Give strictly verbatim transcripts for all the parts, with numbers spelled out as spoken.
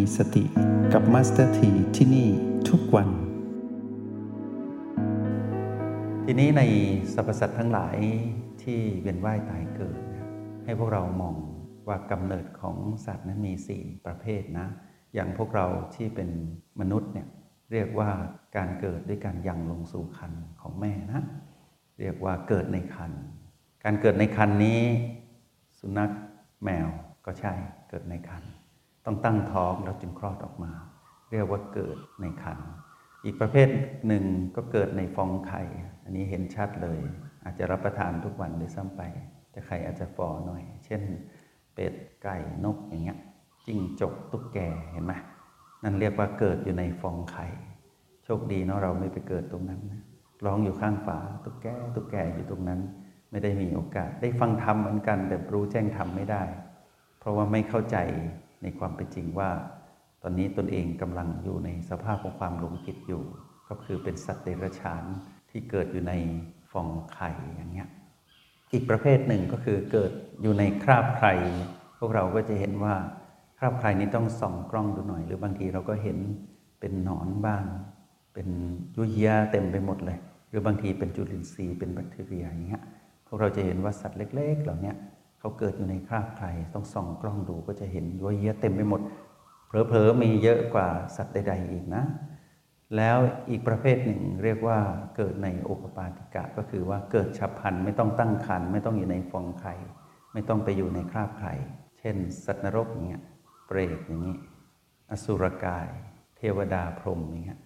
มีสติกับมาสเตอร์ทีที่นี่ทุกวันทีนี้ในสรรพสัตว์ทั้งหลายที่เวียนว่ายตายเกิดให้พวกเรามองว่ากำเนิดของสัตว์นั้นมีสี่ประเภทนะอย่างพวกเราที่เป็นมนุษย์เนี่ยเรียกว่าการเกิดด้วยการยังลงสู่ครรภ์ของแม่นะเรียกว่าเกิดในครรภ์การเกิดในครรภ์นี้สุนัขแมวก็ใช่เกิดในครรภ์ต้องตั้งท้องแล้วจึงคลอดออกมาเรียกว่าเกิดในครรภ์อีกประเภทหนึ่งก็เกิดในฟองไข่อันนี้เห็นชัดเลยอาจจะรับประทานทุกวันเลยซ้ำไปแต่ไข่อาจจะฟอหน่อยเช่นเป็ดไก่นกอย่างเงี้ยจิ้งจกตุ๊กแกเห็นไหมนั่นเรียกว่าเกิดอยู่ในฟองไข่โชคดีเนาะเราไม่ไปเกิดตรงนั้นนะร้องอยู่ข้างฝาตุ๊กแกตุ๊กแกอยู่ตรงนั้นไม่ได้มีโอกาสได้ฟังธรรมเหมือนกันแต่รู้แจ้งธรรมไม่ได้เพราะว่าไม่เข้าใจในความเป็นจริงว่าตอนนี้ตนเองกำลังอยู่ในสภาพของความหลงผิดอยู่ก็คือเป็นสัตว์เดรัจฉานที่เกิดอยู่ในฟองไข่อย่างเงี้ยอีกประเภทหนึ่งก็คือเกิดอยู่ในคราบไพรพวกเราก็จะเห็นว่าคราบไพรนี้ต้องส่องกล้องดูหน่อยหรือบางทีเราก็เห็นเป็นหนอนบ้างเป็นยุยาเต็มไปหมดเลยหรือบางทีเป็นจุลินทรีย์เป็นแบคทีเรียอย่างเงี้ยพวกเราจะเห็นว่าสัตว์เล็กๆเหล่านี้เขาเกิดอยู่ในคราบไพรต้องส่องกล้องดูก็จะเห็นยุยาเต็มไปหมดเผลอๆมีเยอะกว่าสัตว์ใดๆอีกนะแล้วอีกประเภทหนึ่งเรียกว่าเกิดในโอปปาติกะก็คือว่าเกิดฉับพลันไม่ต้องตั้งครรภ์ไม่ต้องอยู่ในฟองไข่ไม่ต้องไปอยู่ในคราบไข่เช่นสัตว์นรกอย่างเงี้ยเปรตอย่างงี้อสุรกายเทวดาพรหมอย่างเงี้ย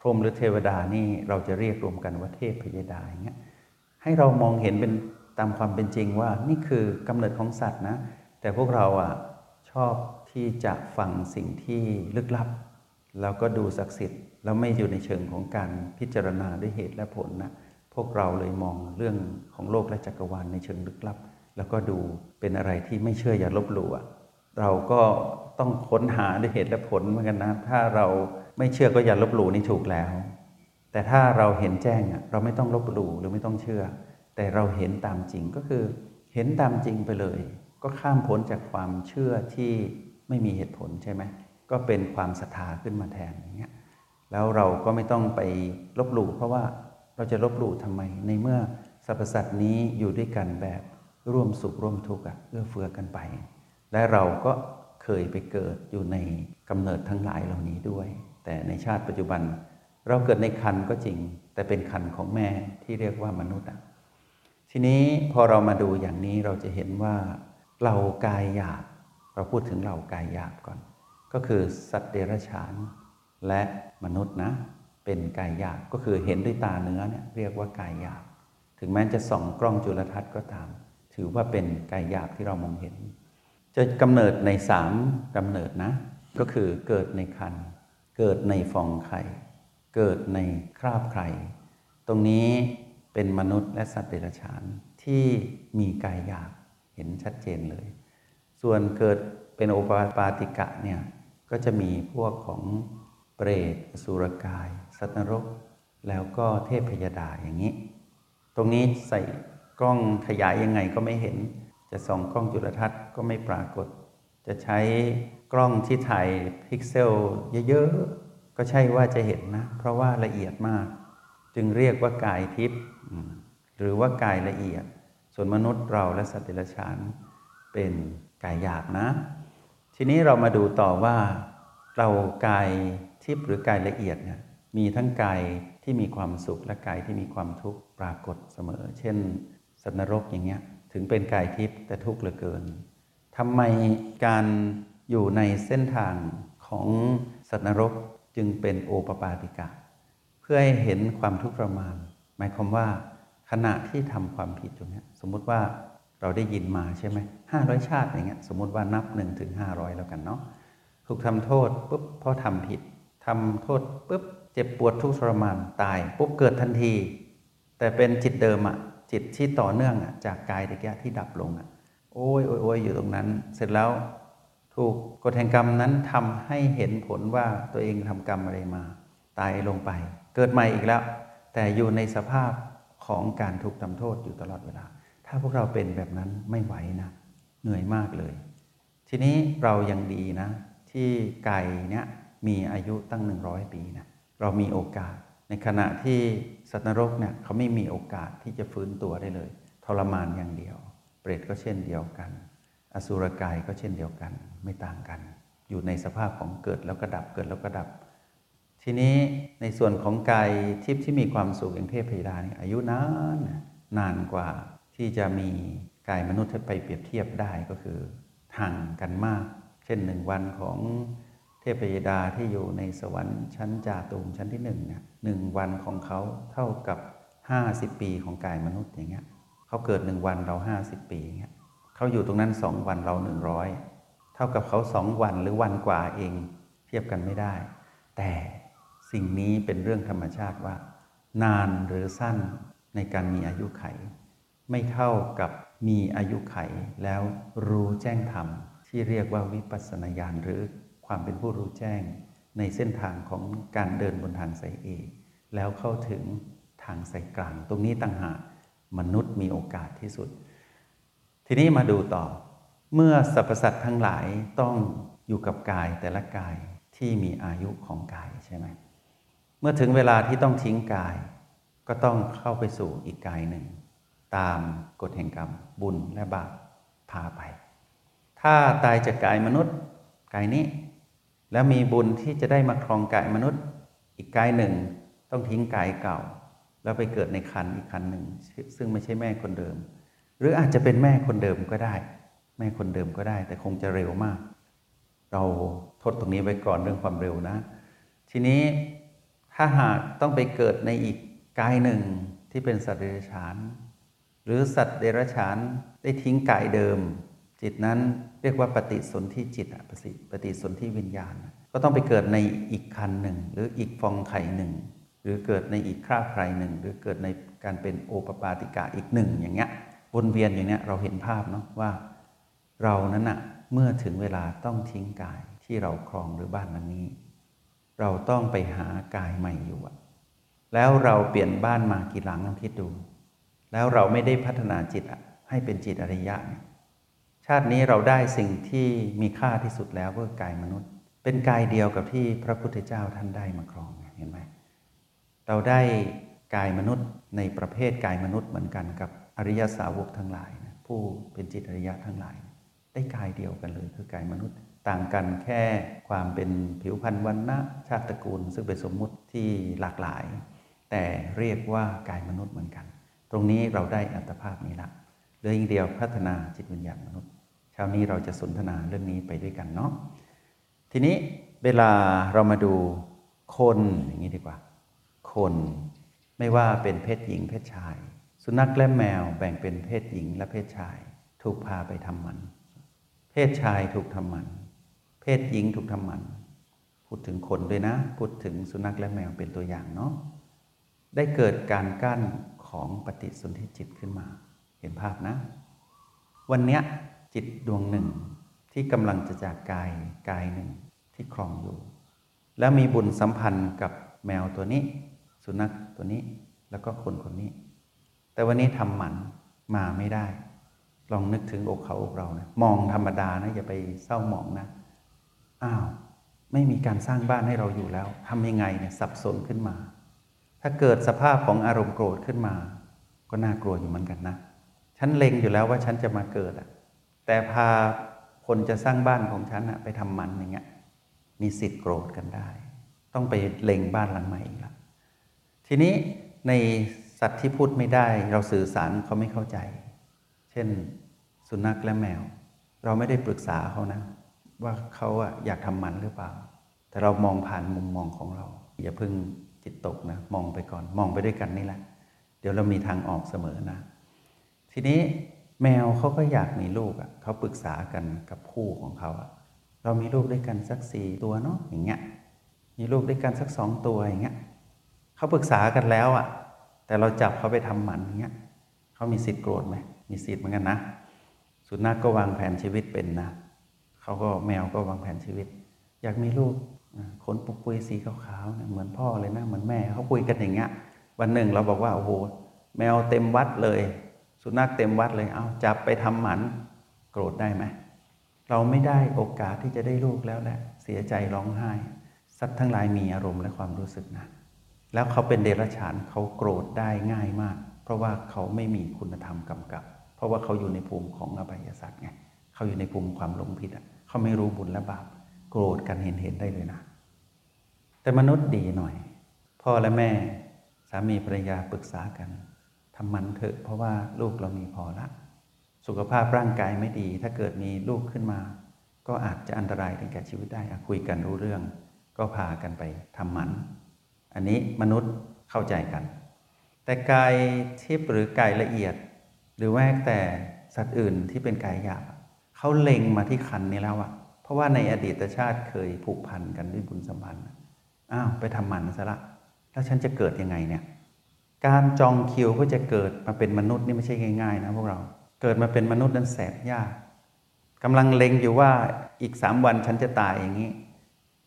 พรหมหรือเทวดานี่เราจะเรียกรวมกันว่าเทพพยดาอย่างเงี้ยให้เรามองเห็นเป็นตามความเป็นจริงว่านี่คือกำเนิดของสัตว์นะแต่พวกเราอ่ะชอบที่จะฟังสิ่งที่ลึกลับแล้วก็ดูศักดิ์สิทธิ์แล้วไม่อยู่ในเชิงของการพิจารณาด้วยเหตุและผลนะพวกเราเลยมองเรื่องของโลกและจักรวาลในเชิงลึกลับแล้วก็ดูเป็นอะไรที่ไม่เชื่ออย่าลบหลู่เราก็ต้องค้นหาด้วยเหตุและผลเหมือนกันนะถ้าเราไม่เชื่อก็อย่าลบหลู่นี่ถูกแล้วแต่ถ้าเราเห็นแจ้งเราไม่ต้องลบหลู่หรือไม่ต้องเชื่อแต่เราเห็นตามจริงก็คือเห็นตามจริงไปเลยก็ข้ามพ้นจากความเชื่อที่ไม่มีเหตุผลใช่ไหมก็เป็นความศรัทธาขึ้นมาแทนอย่างเงี้ยแล้วเราก็ไม่ต้องไปลบหลู่เพราะว่าเราจะลบหลู่ทำไมในเมื่อสรรพสัตว์นี้อยู่ด้วยกันแบบร่วมสุขร่วมทุกข์เอื้อเฟื้อกันไปและเราก็เคยไปเกิดอยู่ในกำเนิดทั้งหลายเหล่านี้ด้วยแต่ในชาติปัจจุบันเราเกิดในครรภ์ก็จริงแต่เป็นครรภ์ของแม่ที่เรียกว่ามนุษย์ทีนี้พอเรามาดูอย่างนี้เราจะเห็นว่าเหล่ากายหยาบเราพูดถึงเหล่ากายหยาบก่อนก็คือสัตว์เดรัจฉานและมนุษย์นะเป็นกายหยาบก็คือเห็นด้วยตาเนื้อเนี่ยเรียกว่ากายหยาบถึงแม้จะส่องกล้องจุลทรรศน์ก็ตามถือว่าเป็นกายหยาบที่เรามองเห็นจะกำเนิดในสามกำเนิดนะก็คือเกิดในครรภ์เกิดในฟองไข่เกิดในคราบไข่ตรงนี้เป็นมนุษย์และสัตว์เดรัจฉานที่มีกายหยาบเห็นชัดเจนเลยส่วนเกิดเป็นโอปปาติกะเนี่ยก็จะมีพวกของเปรตอสุรกายสัตว์นรกแล้วก็เทพพยดาอย่างนี้ตรงนี้ใส่กล้องขยายยังไงก็ไม่เห็นจะส่องกล้องจุลทรรศน์ก็ไม่ปรากฏจะใช้กล้องที่ถ่ายพิกเซลเยอะๆก็ใช่ว่าจะเห็นนะเพราะว่าละเอียดมากจึงเรียกว่ากายทิพย์หรือว่ากายละเอียดส่วนมนุษย์เราและสัตว์เดรัจฉานเป็นกายหยาบนะทีนี้เรามาดูต่อว่าเรากายทิพย์หรือกายละเอียดเนี่ยมีทั้งกายที่มีความสุขและกายที่มีความทุกข์ปรากฏเสมอเช่นสัตว์นรกอย่างเงี้ยถึงเป็นกายทิพย์แต่ทุกข์เหลือเกินทำไมการอยู่ในเส้นทางของสัตว์นรกจึงเป็นโอปปาติกะเพื่อให้เห็นความทุกข์ทรมานหมายความว่าขณะที่ทำความผิดอยู่เนี่ยสมมติว่าเราได้ยินมาใช่ไหมห้าร้อยชาติอย่างเงี้ยสมมติว่านับหนึ่งถึงห้าร้อยแล้วกันเนาะถูกทำโทษปุ๊บพอทำผิดทำโทษปุ๊บเจ็บปวดทุกข์ทรมานตายปุ๊บเกิดทันทีแต่เป็นจิตเดิมอะจิตที่ต่อเนื่องอะจากกายตะเกียที่ดับลงอะโอ้ยโอ้ยโอ้ยอยู่ตรงนั้นเสร็จแล้วถูกกฎแห่งกรรมนั้นทำให้เห็นผลว่าตัวเองทำกรรมอะไรมาตายลงไปเกิดใหม่อีกแล้วแต่อยู่ในสภาพของการถูกทำโทษอยู่ตลอดเวลาถ้าพวกเราเป็นแบบนั้นไม่ไหวนะเหนื่อยมากเลยทีนี้เรายังดีนะ ที่ไก่เนี่ยมีอายุตั้งหนึ่งร้อยปีนะเรามีโอกาสในขณะที่สัตว์นรกเนี่ยเขาไม่มีโอกาสที่จะฟื้นตัวได้เลยทรมานอย่างเดียวเปรตก็เช่นเดียวกันอสุรกายก็เช่นเดียวกันไม่ต่างกันอยู่ในสภาพของเกิดแล้วก็ดับเกิดแล้วก็ดับทีนี้ในส่วนของกายทิพย์ที่มีความสุขอย่างเทพธิดานี่อายุนานนานกว่าที่จะมีกายมนุษย์ไปเปรียบเทียบได้ก็คือห่างกันมากเช่นหนึ่งวันของเทพธิดาที่อยู่ในสวรรค์ชั้นจาตุมชั้นที่หนึ่งเนี่ยหนึ่งวันของเขาเท่ากับห้าสิบปีของกายมนุษย์อย่างเงี้ยเขาเกิดหนึ่งวันเราห้าสิบปีอย่างเงี้ยเขาอยู่ตรงนั้นสองวันเราหนึ่งร้อยเท่ากับเขาสองวันหรือวันกว่าเองเทียบกันไม่ได้แต่สิ่งนี้เป็นเรื่องธรรมชาติว่านานหรือสั้นในการมีอายุไขไม่เท่ากับมีอายุไขแล้วรู้แจ้งธรรมที่เรียกว่าวิปัสสนาญาณหรือความเป็นผู้รู้แจ้งในเส้นทางของการเดินบนทางสายเอกแล้วเข้าถึงทางสายกลางตรงนี้ต่างหากมนุษย์มีโอกาสที่สุดทีนี้มาดูต่อเมื่อสรรพสัตว์ทั้งหลายต้องอยู่กับกายแต่ละกายที่มีอายุของกายใช่ไหมเมื่อถึงเวลาที่ต้องทิ้งกายก็ต้องเข้าไปสู่อีกกายหนึ่งตามกฎแห่งกรรมบุญและบาปพาไปถ้าตายจากกายมนุษย์กายนี้แล้วมีบุญที่จะได้มาครองกายมนุษย์อีกกายหนึ่งต้องทิ้งกายเก่าแล้วไปเกิดในครรภ์อีกครรภ์หนึ่งซึ่งไม่ใช่แม่คนเดิมหรืออาจจะเป็นแม่คนเดิมก็ได้แม่คนเดิมก็ได้แต่คงจะเร็วมากเราทดตรงนี้ไว้ก่อนเรื่องความเร็วนะทีนี้ถ้าหากต้องไปเกิดในอีกกายหนึ่งที่เป็นสัตว์เดรัจฉานหรือสัตว์เดรัจฉานได้ทิ้งกายเดิมจิตนั้นเรียกว่าปฏิสนธิจิตปฏิสนธิวิญญาณก็ต้องไปเกิดในอีกครรภ์หนึ่งหรืออีกฟองไข่หนึ่งหรือเกิดในอีกคราบไข่หนึ่งหรือเกิดในการเป็นโอปปาติกะอีกหนึ่งอย่างเงี้ยวนเวียนอย่างเนี้ยเราเห็นภาพเนาะว่าเรานั้นนะเมื่อถึงเวลาต้องทิ้งกายที่เราครองหรือบ้านหลังนี้เราต้องไปหากายใหม่อยู่แล้วเราเปลี่ยนบ้านมากี่หลังลองคิดดูแล้วเราไม่ได้พัฒนาจิตให้เป็นจิตอริยะชาตินี้เราได้สิ่งที่มีค่าที่สุดแล้วก็คือกายมนุษย์เป็นกายเดียวกับที่พระพุทธเจ้าท่านได้มาครองเห็นไหมเราได้กายมนุษย์ในประเภทกายมนุษย์เหมือนกันกับอริยสาวกทั้งหลายผู้เป็นจิตอริยะทั้งหลายได้กายเดียวกันเลยคือกายมนุษย์ต่างกันแค่ความเป็นผิวพรรณวรรณะชาติตระกูลซึ่งเป็นสมมุติที่หลากหลายแต่เรียกว่ากายมนุษย์เหมือนกันตรงนี้เราได้อัตภาพนี้ละเรื่องเดียวพัฒนาจิตวิญญาณมนุษย์เช้านี้เราจะสนทนาเรื่องนี้ไปด้วยกันเนาะทีนี้เวลาเรามาดูคนอย่างนี้ดีกว่าคนไม่ว่าเป็นเพศหญิงเพศชายสุนัขและแมวแบ่งเป็นเพศหญิงและเพศชายถูกพาไปทำหมันเพศชายถูกทำหมันเพศหญิงถูกทำหมันพูดถึงคนด้วยนะพูดถึงสุนัขและแมวเป็นตัวอย่างเนาะได้เกิดการกั้นของปฏิสนธิจิตขึ้นมาเห็นภาพนะวันเนี้ยจิตดวงหนึ่งที่กำลังจะจากกายกายหนึ่งที่ครองอยู่แล้วมีบุญสัมพันธ์กับแมวตัวนี้สุนัขตัวนี้แล้วก็คนคนนี้แต่วันนี้ทำหมันมาไม่ได้ลองนึกถึงอกเขาอกเรานะมองธรรมดานะอย่าไปเศร้าหมองนะอ้าวไม่มีการสร้างบ้านให้เราอยู่แล้วทำยังไงเนี่ยสับสนขึ้นมาถ้าเกิดสภาพของอารมณ์โกรธขึ้นมาก็น่ากลัวอยู่เหมือนกันนะฉันเล็งอยู่แล้วว่าฉันจะมาเกิดอ่ะแต่พาคนจะสร้างบ้านของฉันอ่ะไปทำมันอย่างเงี้ยมีสิทธิ์โกรธกันได้ต้องไปเล็งบ้านหลังใหม่อีกละทีนี้ในสัตว์ที่พูดไม่ได้เราสื่อสารเขาไม่เข้าใจเช่นสุนัขและแมวเราไม่ได้ปรึกษาเขานะว่าเขาอ่ะอยากทำมันหรือเปล่าแต่เรามองผ่านมุมมองของเราอย่าเพิ่งจิตตกนะมองไปก่อนมองไปด้วยกันนี่แหละเดี๋ยวเรามีทางออกเสมอนะทีนี้แมวเขาก็อยากมีลูกอ่ะเขาปรึกษากันกับคู่ของเขาอ่ะเรามีลูกด้วยกันสักสี่ตัวเนาะอย่างเงี้ยมีลูกด้วยกันสักสองตัวอย่างเงี้ยเขาปรึกษากันแล้วอ่ะแต่เราจับเขาไปทำหมันอย่างเงี้ยเขามีสิทธิ์โกรธไหมมีสิทธิ์เหมือนกันนะสุนัขก็วางแผนชีวิตเป็นนะเขาก็แมวก็วางแผนชีวิตอยากมีลูกขนปุกปุยสีขาวๆเหมือนพ่อเลยนะเหมือนแม่เขาคุยกันอย่างเงี้ยวันหนึ่งเราบอกว่าโอ้โหแมวเต็มวัดเลยสุนัขเต็มวัดเลยเอาจับไปทำหมันโกรธได้ไหม เราไม่ได้โอกาสที่จะได้ลูกแล้วแหละเสียใจร้องไห้สัตว์ทั้งหลายมีอารมณ์และความรู้สึกนะแล้วเขาเป็นเดรัจฉานเขาโกรธได้ง่ายมากเพราะว่าเขาไม่มีคุณธรรมกำกับเพราะว่าเขาอยู่ในภูมิของอบายสัตว์ไงเขาอยู่ในภูมิความหลงผิดอ่ะเขาไม่รู้บุญและบาปโกรธกันเห็นเห็นได้เลยนะแต่มนุษย์ดีหน่อยพ่อและแม่สามีภรรยาปรึกษากันทำมันเถอะเพราะว่าลูกเรามีพอละสุขภาพร่างกายไม่ดีถ้าเกิดมีลูกขึ้นมาก็อาจจะอันตรายถึงแก่ชีวิตได้คุยกันรู้เรื่องก็พากันไปทำมันอันนี้มนุษย์เข้าใจกันแต่กายทิพย์หรือกายละเอียดหรือแม้แต่สัตว์อื่นที่เป็นกายหยาบเขาเล็งมาที่คันนี้แล้วอ่ะเพราะว่าในอดีตชาติเคยผูกพันกันด้วยบุญสัมพันธ์อ้าวไปทำมันซะละแล้วฉันจะเกิดยังไงเนี่ยการจองคิวเพื่อจะเกิดมาเป็นมนุษย์นี่ไม่ใช่ง่ายๆนะพวกเราเกิดมาเป็นมนุษย์นั้นแสบยากกำลังเล็งอยู่ว่าอีกสามวันฉันจะตายอย่างนี้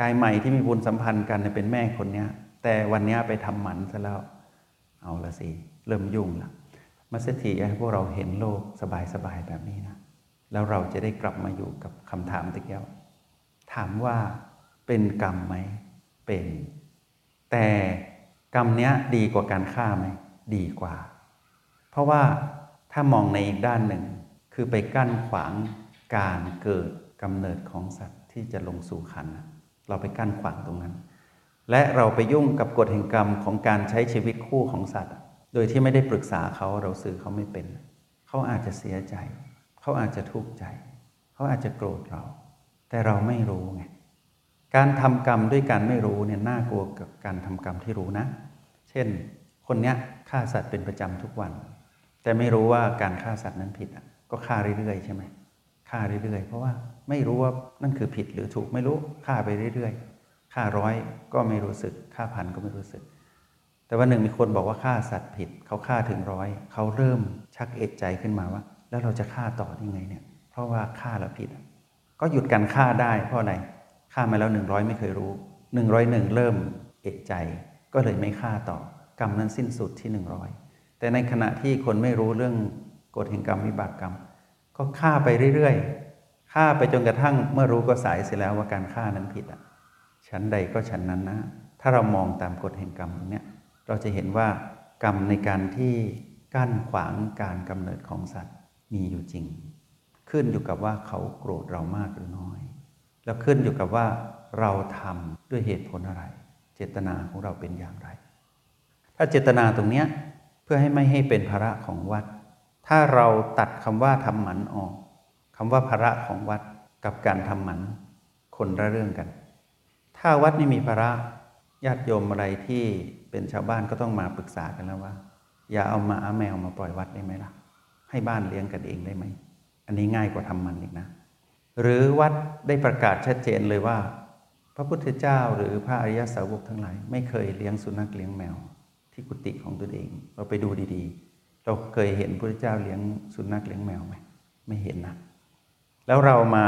กายใหม่ที่มีบุญสัมพันธ์กันเป็นแม่คนนี้แต่วันนี้ไปทำหมันซะแล้วเอาละสิเริ่มยุ่งละมัสถีให้พวกเราเห็นโลกสบายๆแบบนี้นะแล้วเราจะได้กลับมาอยู่กับคำถามตะเกียบถามว่าเป็นกรรมไหมเป็นแต่กรรมเนี้ยดีกว่าการฆ่าไหมดีกว่าเพราะว่าถ้ามองในอีกด้านหนึ่งคือไปกั้นขวางการเกิดกำเนิดของสัตว์ที่จะลงสู่ขันธ์เราไปกั้นขวางตรงนั้นและเราไปยุ่งกับกฎแห่งกรรมของการใช้ชีวิตคู่ของสัตว์โดยที่ไม่ได้ปรึกษาเขาเราสื่อเขาไม่เป็นเขาอาจจะเสียใจเขาอาจจะทุกข์ใจเขาอาจจะโกรธเราแต่เราไม่รู้ไงการทำกรรมด้วยการไม่รู้เนี่ยน่ากลัวกับการทำกรรมที่รู้นะเช่นคนเนี้ยฆ่าสัตว์เป็นประจำทุกวันแต่ไม่รู้ว่าการฆ่าสัตว์นั้นผิดอ่ะก็ฆ่าเรื่อยๆใช่ไหมฆ่าเรื่อยๆเพราะว่าไม่รู้ว่านั่นคือผิดหรือถูกไม่รู้ฆ่าไปเรื่อยๆฆ่าร้อยก็ไม่รู้สึกฆ่าพันก็ไม่รู้สึกแต่วันหนึ่งมีคนบอกว่าฆ่าสัตว์ผิดเขาฆ่าถึงร้อยเขาเริ่มชักเอะใจขึ้นมาว่าแล้วเราจะฆ่าต่อยังไงเนี่ยเพราะว่าฆ่าแล้วผิดก็หยุดการฆ่าได้เพราะอะไรฆ่ามาแล้วหนึ่งร้อยไม่เคยรู้หนึ่งร้อยหนึ่งเริ่มเอะใจก็เลยไม่ฆ่าต่อกรรมนั้นสิ้นสุดที่หนึ่งร้อยแต่ในขณะที่คนไม่รู้เรื่องกฎแห่งกรรมวิบากกรรมก็ฆ่าไปเรื่อยๆฆ่าไปจนกระทั่งเมื่อรู้ก็สายเสียแล้วว่าการฆ่านั้นผิดอ่ะชั้นใดก็ชั้นนั้นนะถ้าเรามองตามกฎแห่งกรรมตรงเนี้ยเราจะเห็นว่ากรรมในการที่กั้นขวางการกำเนิดของสัตว์มีอยู่จริงขึ้นอยู่กับว่าเขาโกรธเรามากหรือน้อยแล้วขึ้นอยู่กับว่าเราทำด้วยเหตุผลอะไรเจตนาของเราเป็นอย่างไรถ้าเจตนาตรงเนี้ยเพื่อให้ไม่ให้เป็นภาระของวัดถ้าเราตัดคำว่าทำหมันออกคำว่าภาระของวัดกับการทำหมันคนละเรื่องกันถ้าวัดไม่มีภาระญาติโยมอะไรที่เป็นชาวบ้านก็ต้องมาปรึกษากันแล้วว่าอย่าเอาหมาแมวมาปล่อยวัดได้ไหมล่ะให้บ้านเลี้ยงกันเองได้ไหมอันนี้ง่ายกว่าทำหมันอีกนะหรือวัดได้ประกาศชัดเจนเลยว่าพระพุทธเจ้าหรือพระอริยสาวกทั้งหลายไม่เคยเลี้ยงสุนัขเลี้ยงแมวที่กุฏิของตนเองเราไปดูดีๆเราเคยเห็นพระพุทธเจ้าเลี้ยงสุนัขเลี้ยงแมวไหมไม่เห็นนะแล้วเรามา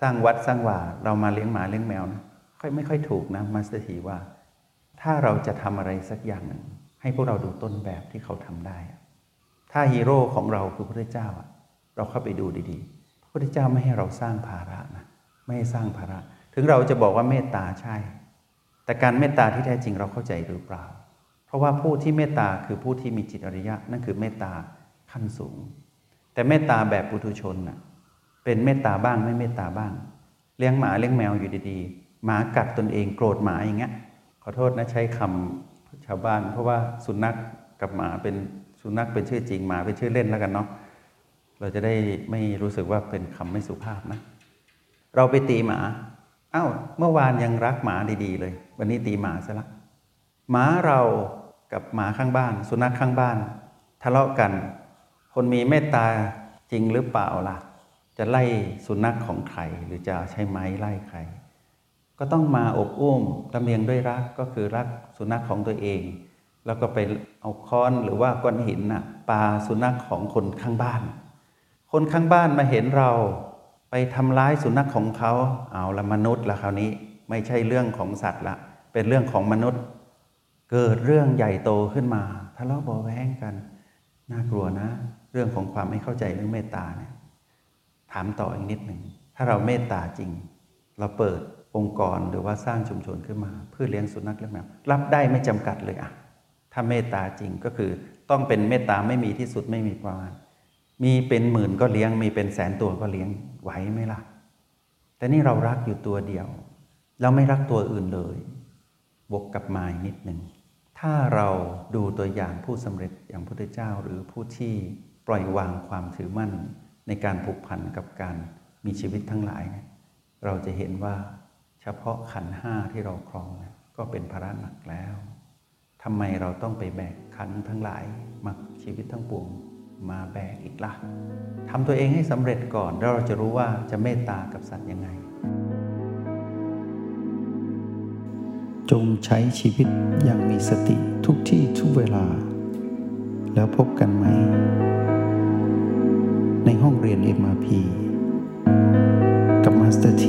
สร้างวัดสร้างว่าเรามาเลี้ยงหมาเลี้ยงแมวนะค่อยไม่ค่อยถูกนะมาสเตอร์ทีว่าถ้าเราจะทำอะไรสักอย่างหนึ่งให้พวกเราดูต้นแบบที่เขาทำได้ถ้าฮีโร่ของเราคือพระพุทธเจ้าเราเข้าไปดูดีๆพระพุทธเจ้าไม่ให้เราสร้างภาระนะไม่ให้สร้างภาระถึงเราจะบอกว่าเมตตาใช่แต่การเมตตาที่แท้จริงเราเข้าใจหรือเปล่าเพราะว่าผู้ที่เมตตาคือผู้ที่มีจิตอริยะนั่นคือเมตตาขั้นสูงแต่เมตตาแบบปุถุชนน่ะเป็นเมตตาบ้างไม่เมตตาบ้างเลี้ยงหมาเลี้ยงแมวอยู่ดีๆหมากัดตนเองโกรธหมาอย่างเงี้ยขอโทษนะใช้คำชาวบ้านเพราะว่าสุนัขกับหมาเป็นสุนัขเป็นชื่อจริงหมาเป็นชื่อเล่นแล้วกันเนาะเราจะได้ไม่รู้สึกว่าเป็นคำไม่สุภาพนะเราไปตีหมาอ้าวเมื่อวานยังรักหมาดีๆเลยวันนี้ตีหมาซะละหมาเรากับหมาข้างบ้านสุนัขข้างบ้านทะเลาะกันคนมีเมตตาจริงหรือเปล่าล่ะจะไล่สุนัขของใครหรือจะใช้ไม้ไล่ใครก็ต้องมาอบอุ้มลำเลียงด้วยรักก็คือรักสุนัขของตัวเองแล้วก็ไปเอาค้อนหรือว่าก้อนหินน่ะปาสุนัขของคนข้างบ้านคนข้างบ้านมาเห็นเราไปทำร้ายสุนัขของเขาเอาละมนุษย์ละคราวนี้ไม่ใช่เรื่องของสัตว์ละเป็นเรื่องของมนุษย์เกิดเรื่องใหญ่โตขึ้นมาทะเลาะเบาะแว้งกันน่ากลัวนะเรื่องของความไม่เข้าใจเรื่องเมตตาเนี่ยถามต่ออีกนิดหนึ่ง ถ้าเราเมตตาจริงเราเปิดองค์กรหรือว่าสร้างชุมชนขึ้นมาเพื่อเลี้ยงสุนัขเลี้ยงแมวรับได้ไม่จำกัดเลยอะถ้าเมตตาจริงก็คือต้องเป็นเมตตาไม่มีที่สุดไม่มีประมาณมีเป็นหมื่นก็เลี้ยงมีเป็นแสนตัวก็เลี้ยงไหวไหมล่ะแต่นี่เรารักอยู่ตัวเดียวเราไม่รักตัวอื่นเลยบวกกับมานิดหนึ่งถ้าเราดูตัวอย่างผู้สำเร็จอย่างพระพุทธเจ้าหรือผู้ที่ปล่อยวางความถือมั่นในการผูกพันกับการมีชีวิตทั้งหลายเราจะเห็นว่าเฉพาะขันธ์ห้าที่เราครองนะก็เป็นภาระหนักแล้วทำไมเราต้องไปแบกขันธ์ทั้งหลายมาชีวิตทั้งปวงมาแบกอีกล่ะทำตัวเองให้สำเร็จก่อนแล้วเราจะรู้ว่าจะเมตตากับสัตว์ยังไงจงใช้ชีวิตอย่างมีสติทุกที่ทุกเวลาแล้วพบกันไหมในห้องเรียน เอ็ม อาร์ พี กับมาสเตอร์ T